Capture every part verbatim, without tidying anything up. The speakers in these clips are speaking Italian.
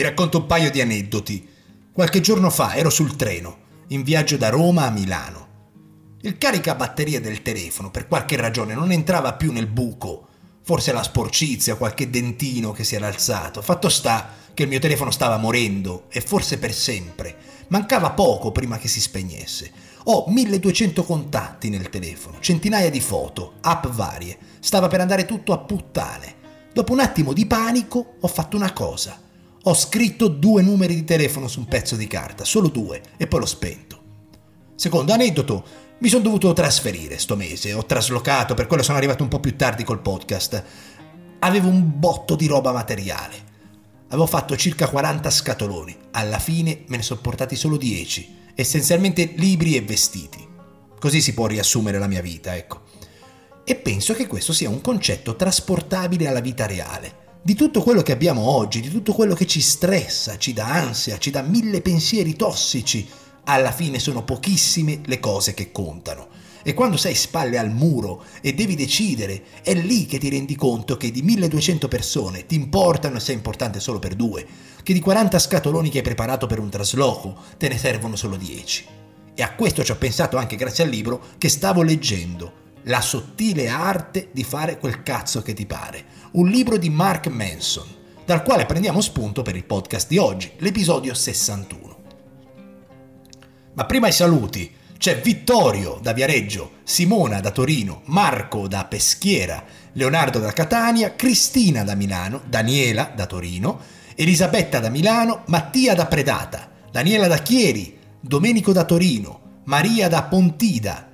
Ti racconto un paio di aneddoti. Qualche giorno fa ero sul treno, in viaggio da Roma a Milano. Il caricabatterie del telefono, per qualche ragione, non entrava più nel buco. Forse la sporcizia, qualche dentino che si era alzato. Fatto sta che il mio telefono stava morendo, e forse per sempre. Mancava poco prima che si spegnesse. Ho milleduecento contatti nel telefono, centinaia di foto, app varie. Stava per andare tutto a puttane. Dopo un attimo di panico ho fatto una cosa. Ho scritto due numeri di telefono su un pezzo di carta, solo due, e poi l'ho spento. Secondo aneddoto, mi sono dovuto trasferire sto mese, ho traslocato, per quello sono arrivato un po' più tardi col podcast. Avevo un botto di roba materiale. Avevo fatto circa quaranta scatoloni, alla fine me ne sono portati solo dieci, essenzialmente libri e vestiti. Così si può riassumere la mia vita, ecco. E penso che questo sia un concetto trasportabile alla vita reale. Di tutto quello che abbiamo oggi, di tutto quello che ci stressa, ci dà ansia, ci dà mille pensieri tossici, alla fine sono pochissime le cose che contano. E quando sei spalle al muro e devi decidere, è lì che ti rendi conto che di milleduecento persone ti importano e sei importante solo per due, che di quaranta scatoloni che hai preparato per un trasloco te ne servono solo dieci. E a questo ci ho pensato anche grazie al libro che stavo leggendo, La sottile arte di fare quel cazzo che ti pare, un libro di Mark Manson, dal quale prendiamo spunto per il podcast di oggi, l'episodio sessantuno. Ma prima i saluti. C'è Vittorio da Viareggio, Simona da Torino, Marco da Peschiera, Leonardo da Catania, Cristina da Milano, Daniela da Torino, Elisabetta da Milano, Mattia da Predata, Daniela da Chieri, Domenico da Torino, Maria da Pontida,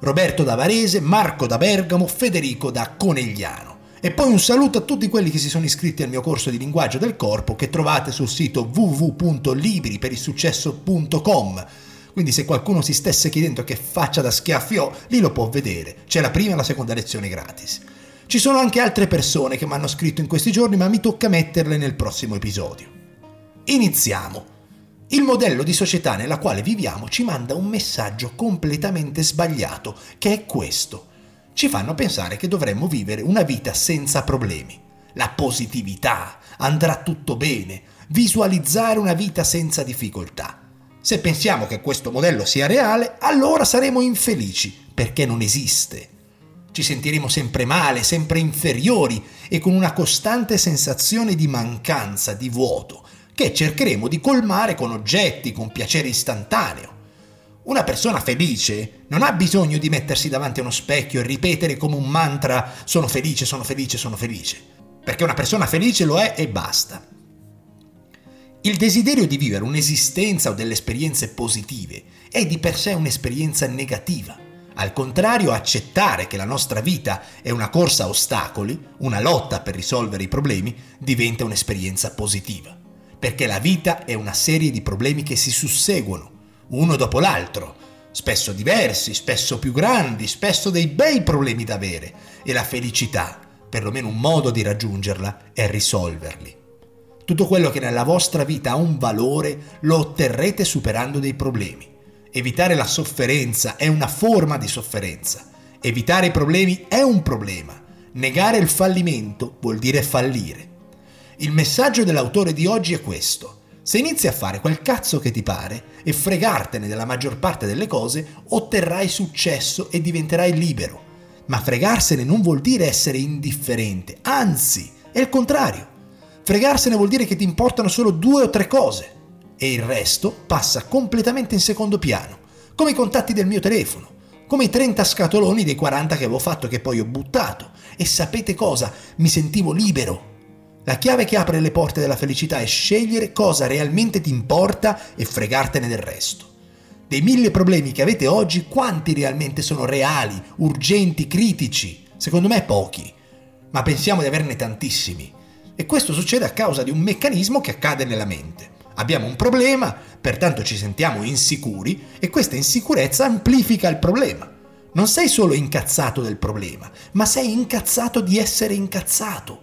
Roberto da Varese, Marco da Bergamo, Federico da Conegliano. E poi un saluto a tutti quelli che si sono iscritti al mio corso di linguaggio del corpo che trovate sul sito w w w punto libri per il successo punto com. Quindi se qualcuno si stesse chiedendo che faccia da schiaffi ho, lì lo può vedere. C'è la prima e la seconda lezione gratis. Ci sono anche altre persone che mi hanno scritto in questi giorni, ma mi tocca metterle nel prossimo episodio. Iniziamo. Il modello di società nella quale viviamo ci manda un messaggio completamente sbagliato, che è questo. Ci fanno pensare che dovremmo vivere una vita senza problemi. La positività, andrà tutto bene, visualizzare una vita senza difficoltà. Se pensiamo che questo modello sia reale, allora saremo infelici, perché non esiste. Ci sentiremo sempre male, sempre inferiori e con una costante sensazione di mancanza, di vuoto, che cercheremo di colmare con oggetti, con piacere istantaneo. Una persona felice non ha bisogno di mettersi davanti a uno specchio e ripetere come un mantra «sono felice, sono felice, sono felice», perché una persona felice lo è e basta. Il desiderio di vivere un'esistenza o delle esperienze positive è di per sé un'esperienza negativa. Al contrario, accettare che la nostra vita è una corsa a ostacoli, una lotta per risolvere i problemi, diventa un'esperienza positiva, perché la vita è una serie di problemi che si susseguono, uno dopo l'altro, spesso diversi, spesso più grandi, spesso dei bei problemi da avere, e la felicità, perlomeno un modo di raggiungerla, è risolverli. Tutto quello che nella vostra vita ha un valore lo otterrete superando dei problemi. Evitare la sofferenza è una forma di sofferenza. Evitare i problemi è un problema. Negare il fallimento vuol dire fallire. Il messaggio dell'autore di oggi è questo. Se inizi a fare quel cazzo che ti pare e fregartene della maggior parte delle cose, otterrai successo e diventerai libero. Ma fregarsene non vuol dire essere indifferente, anzi, è il contrario. Fregarsene vuol dire che ti importano solo due o tre cose e il resto passa completamente in secondo piano, come i contatti del mio telefono, come i trenta scatoloni dei quaranta che avevo fatto e che poi ho buttato. E sapete cosa? Mi sentivo libero. La chiave che apre le porte della felicità è scegliere cosa realmente ti importa e fregartene del resto. Dei mille problemi che avete oggi, quanti realmente sono reali, urgenti, critici? Secondo me pochi, ma pensiamo di averne tantissimi. E questo succede a causa di un meccanismo che accade nella mente. Abbiamo un problema, pertanto ci sentiamo insicuri e questa insicurezza amplifica il problema. Non sei solo incazzato del problema, ma sei incazzato di essere incazzato.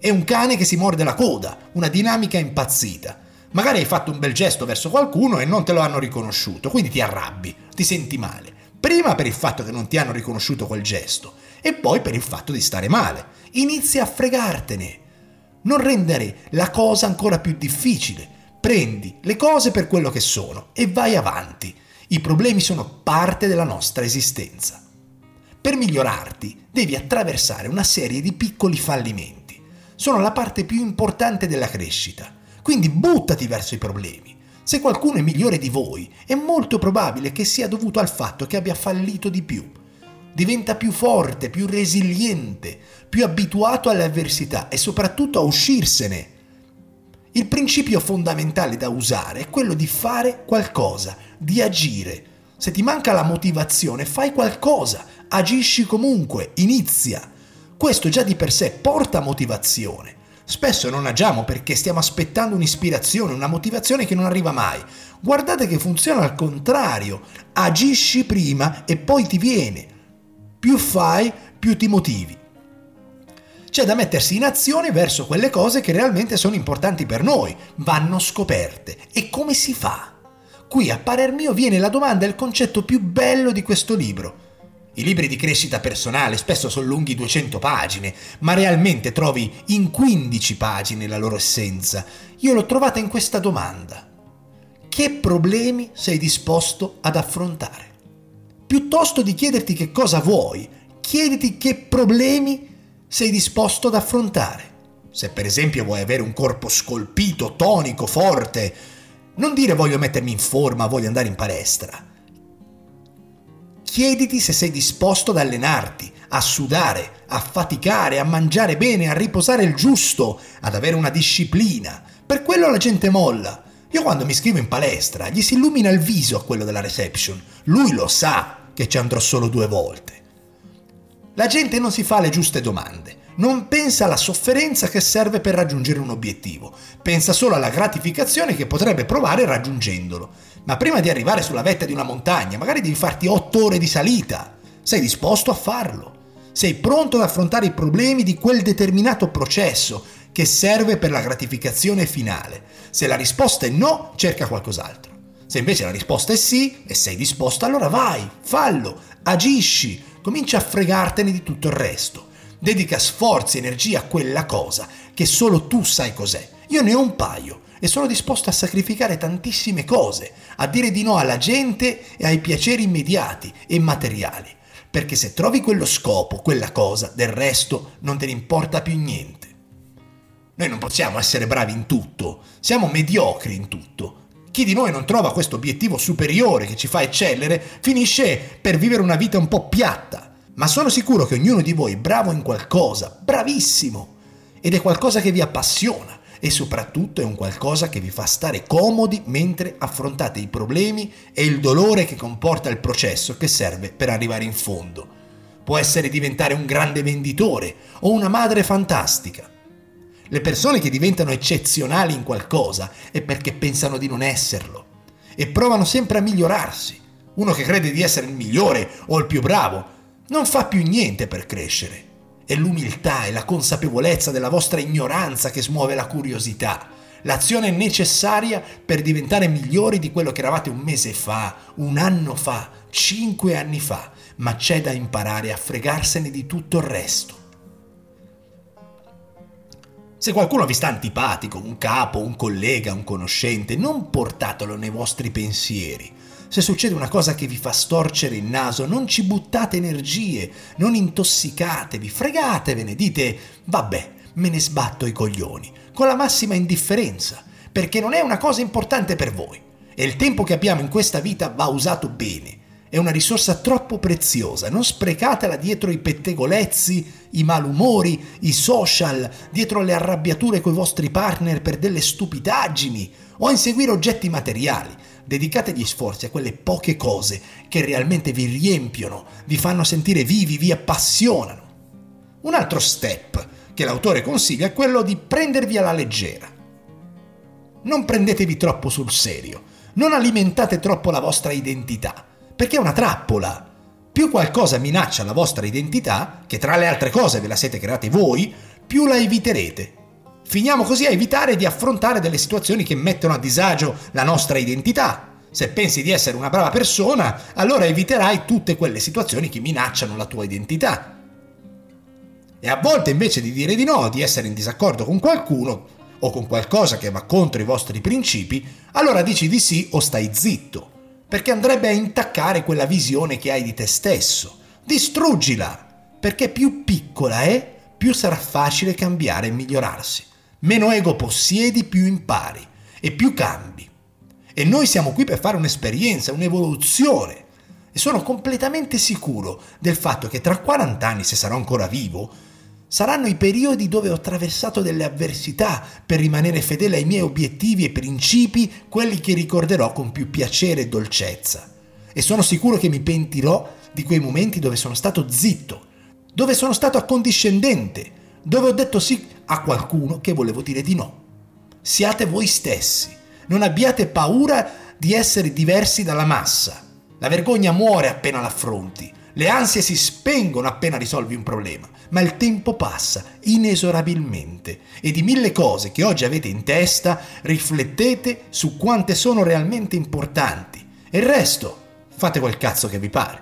È un cane che si morde la coda, una dinamica impazzita. Magari hai fatto un bel gesto verso qualcuno e non te lo hanno riconosciuto, quindi ti arrabbi, ti senti male. Prima per il fatto che non ti hanno riconosciuto quel gesto e poi per il fatto di stare male. Inizi a fregartene. Non rendere la cosa ancora più difficile. Prendi le cose per quello che sono e vai avanti. I problemi sono parte della nostra esistenza. Per migliorarti devi attraversare una serie di piccoli fallimenti. Sono la parte più importante della crescita. Quindi buttati verso i problemi. Se qualcuno è migliore di voi, è molto probabile che sia dovuto al fatto che abbia fallito di più. Diventa più forte, più resiliente, più abituato alle avversità e soprattutto a uscirsene. Il principio fondamentale da usare è quello di fare qualcosa, di agire. Se ti manca la motivazione, fai qualcosa, agisci comunque, inizia. Questo già di per sé porta motivazione. Spesso non agiamo perché stiamo aspettando un'ispirazione, una motivazione che non arriva mai. Guardate che funziona al contrario. Agisci prima e poi ti viene. Più fai, più ti motivi. C'è da mettersi in azione verso quelle cose che realmente sono importanti per noi. Vanno scoperte. E come si fa? Qui, a parer mio, viene la domanda e il concetto più bello di questo libro. I libri di crescita personale spesso sono lunghi duecento pagine, ma realmente trovi in quindici pagine la loro essenza. Io l'ho trovata in questa domanda. Che problemi sei disposto ad affrontare? Piuttosto di chiederti che cosa vuoi, chiediti che problemi sei disposto ad affrontare. Se per esempio vuoi avere un corpo scolpito, tonico, forte, non dire voglio mettermi in forma, voglio andare in palestra. Chiediti se sei disposto ad allenarti, a sudare, a faticare, a mangiare bene, a riposare il giusto, ad avere una disciplina. Per quello la gente molla. Io quando mi iscrivo in palestra gli si illumina il viso a quello della reception. Lui lo sa che ci andrò solo due volte. La gente non si fa le giuste domande. Non pensa alla sofferenza che serve per raggiungere un obiettivo. Pensa solo alla gratificazione che potrebbe provare raggiungendolo. Ma prima di arrivare sulla vetta di una montagna, magari devi farti otto ore di salita. Sei disposto a farlo? Sei pronto ad affrontare i problemi di quel determinato processo che serve per la gratificazione finale? Se la risposta è no, cerca qualcos'altro. Se invece la risposta è sì e sei disposto, allora vai, fallo, agisci, comincia a fregartene di tutto il resto. Dedica sforzi e energia a quella cosa che solo tu sai cos'è. Io ne ho un paio. E sono disposto a sacrificare tantissime cose, a dire di no alla gente e ai piaceri immediati e materiali, perché se trovi quello scopo, quella cosa, del resto non te ne importa più niente. Noi non possiamo essere bravi in tutto, siamo mediocri in tutto. Chi di noi non trova questo obiettivo superiore che ci fa eccellere, finisce per vivere una vita un po' piatta, ma sono sicuro che ognuno di voi è bravo in qualcosa, bravissimo, ed è qualcosa che vi appassiona. E soprattutto è un qualcosa che vi fa stare comodi mentre affrontate i problemi e il dolore che comporta il processo che serve per arrivare in fondo. Può essere diventare un grande venditore o una madre fantastica. Le persone che diventano eccezionali in qualcosa è perché pensano di non esserlo e provano sempre a migliorarsi. Uno che crede di essere il migliore o il più bravo non fa più niente per crescere. È l'umiltà e la consapevolezza della vostra ignoranza che smuove la curiosità. L'azione necessaria per diventare migliori di quello che eravate un mese fa, un anno fa, cinque anni fa, ma c'è da imparare a fregarsene di tutto il resto. Se qualcuno vi sta antipatico, un capo, un collega, un conoscente, non portatelo nei vostri pensieri. Se succede una cosa che vi fa storcere il naso, non ci buttate energie, non intossicatevi, fregatevene, dite vabbè, me ne sbatto i coglioni, con la massima indifferenza, perché non è una cosa importante per voi. E il tempo che abbiamo in questa vita va usato bene, è una risorsa troppo preziosa, non sprecatela dietro i pettegolezzi, i malumori, i social, dietro le arrabbiature coi vostri partner per delle stupidaggini o a inseguire oggetti materiali. Dedicate gli sforzi a quelle poche cose che realmente vi riempiono, vi fanno sentire vivi, vi appassionano. Un altro step che l'autore consiglia è quello di prendervi alla leggera. Non prendetevi troppo sul serio, non alimentate troppo la vostra identità, perché è una trappola. Più qualcosa minaccia la vostra identità, che tra le altre cose ve la siete create voi, più la eviterete. Finiamo così a evitare di affrontare delle situazioni che mettono a disagio la nostra identità. Se pensi di essere una brava persona, allora eviterai tutte quelle situazioni che minacciano la tua identità. E a volte invece di dire di no, di essere in disaccordo con qualcuno o con qualcosa che va contro i vostri principi, allora dici di sì o stai zitto, perché andrebbe a intaccare quella visione che hai di te stesso. Distruggila, perché più piccola è, più sarà facile cambiare e migliorarsi. Meno ego possiedi, più impari e più cambi. E noi siamo qui per fare un'esperienza, un'evoluzione. E sono completamente sicuro del fatto che tra quaranta anni, se sarò ancora vivo, saranno i periodi dove ho attraversato delle avversità per rimanere fedele ai miei obiettivi e principi, quelli che ricorderò con più piacere e dolcezza. E sono sicuro che mi pentirò di quei momenti dove sono stato zitto, dove sono stato accondiscendente, dove ho detto sì a qualcuno che volevo dire di no. Siate voi stessi, non abbiate paura di essere diversi dalla massa. La vergogna muore appena l'affronti, le ansie si spengono appena risolvi un problema. Ma il tempo passa inesorabilmente e di mille cose che oggi avete in testa riflettete su quante sono realmente importanti e il resto fate quel cazzo che vi pare.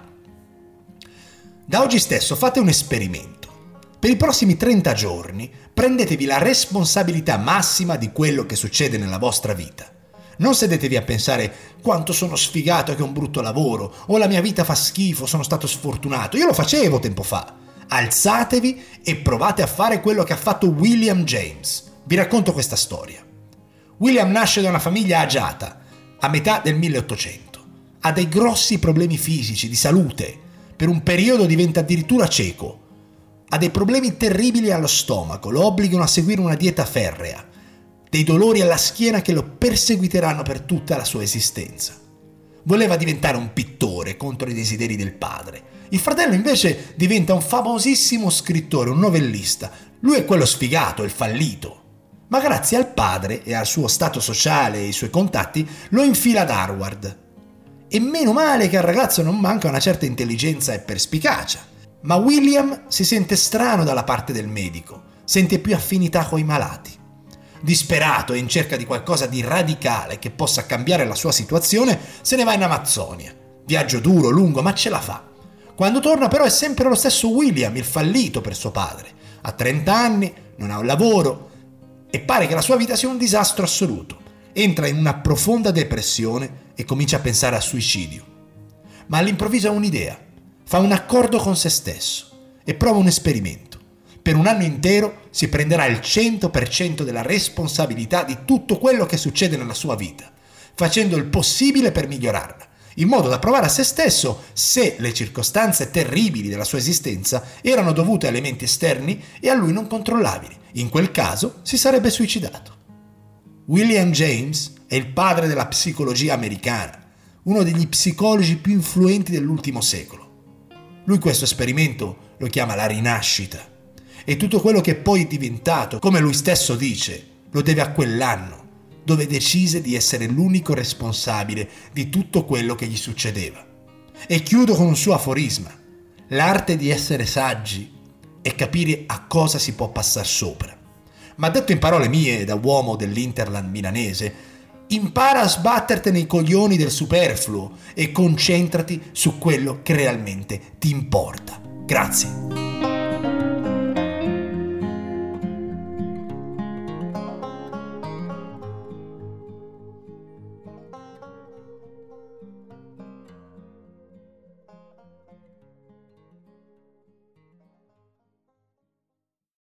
Da oggi stesso fate un esperimento. Per i prossimi trenta giorni prendetevi la responsabilità massima di quello che succede nella vostra vita. Non sedetevi a pensare quanto sono sfigato, che ho un brutto lavoro, o la mia vita fa schifo, sono stato sfortunato. Io lo facevo tempo fa. Alzatevi e provate a fare quello che ha fatto William James. Vi racconto questa storia. William nasce da una famiglia agiata, a metà del milleottocento. Ha dei grossi problemi fisici, di salute. Per un periodo diventa addirittura cieco. Ha dei problemi terribili allo stomaco, lo obbligano a seguire una dieta ferrea. Dei dolori alla schiena che lo perseguiteranno per tutta la sua esistenza. Voleva diventare un pittore contro i desideri del padre. Il fratello invece diventa un famosissimo scrittore, un novellista. Lui è quello sfigato, il fallito. Ma grazie al padre e al suo stato sociale e ai suoi contatti lo infila ad Harvard. E meno male che al ragazzo non manca una certa intelligenza e perspicacia. Ma William si sente strano dalla parte del medico, sente più affinità coi malati. Disperato e in cerca di qualcosa di radicale che possa cambiare la sua situazione, se ne va in Amazzonia. Viaggio duro, lungo, ma ce la fa. Quando torna però è sempre lo stesso William, il fallito per suo padre. Ha trenta anni, non ha un lavoro e pare che la sua vita sia un disastro assoluto. Entra in una profonda depressione e comincia a pensare al suicidio. Ma all'improvviso ha un'idea, fa un accordo con se stesso e prova un esperimento. Per un anno intero si prenderà il cento per cento della responsabilità di tutto quello che succede nella sua vita, facendo il possibile per migliorarla, in modo da provare a se stesso se le circostanze terribili della sua esistenza erano dovute a elementi esterni e a lui non controllabili. In quel caso si sarebbe suicidato. William James è il padre della psicologia americana, uno degli psicologi più influenti dell'ultimo secolo. Lui questo esperimento lo chiama la rinascita e tutto quello che poi è diventato, come lui stesso dice, lo deve a quell'anno dove decise di essere l'unico responsabile di tutto quello che gli succedeva. E chiudo con un suo aforisma. L'arte di essere saggi è capire a cosa si può passar sopra. Ma detto in parole mie da uomo dell'Interland milanese, impara a sbatterti nei coglioni del superfluo e concentrati su quello che realmente ti importa. Grazie.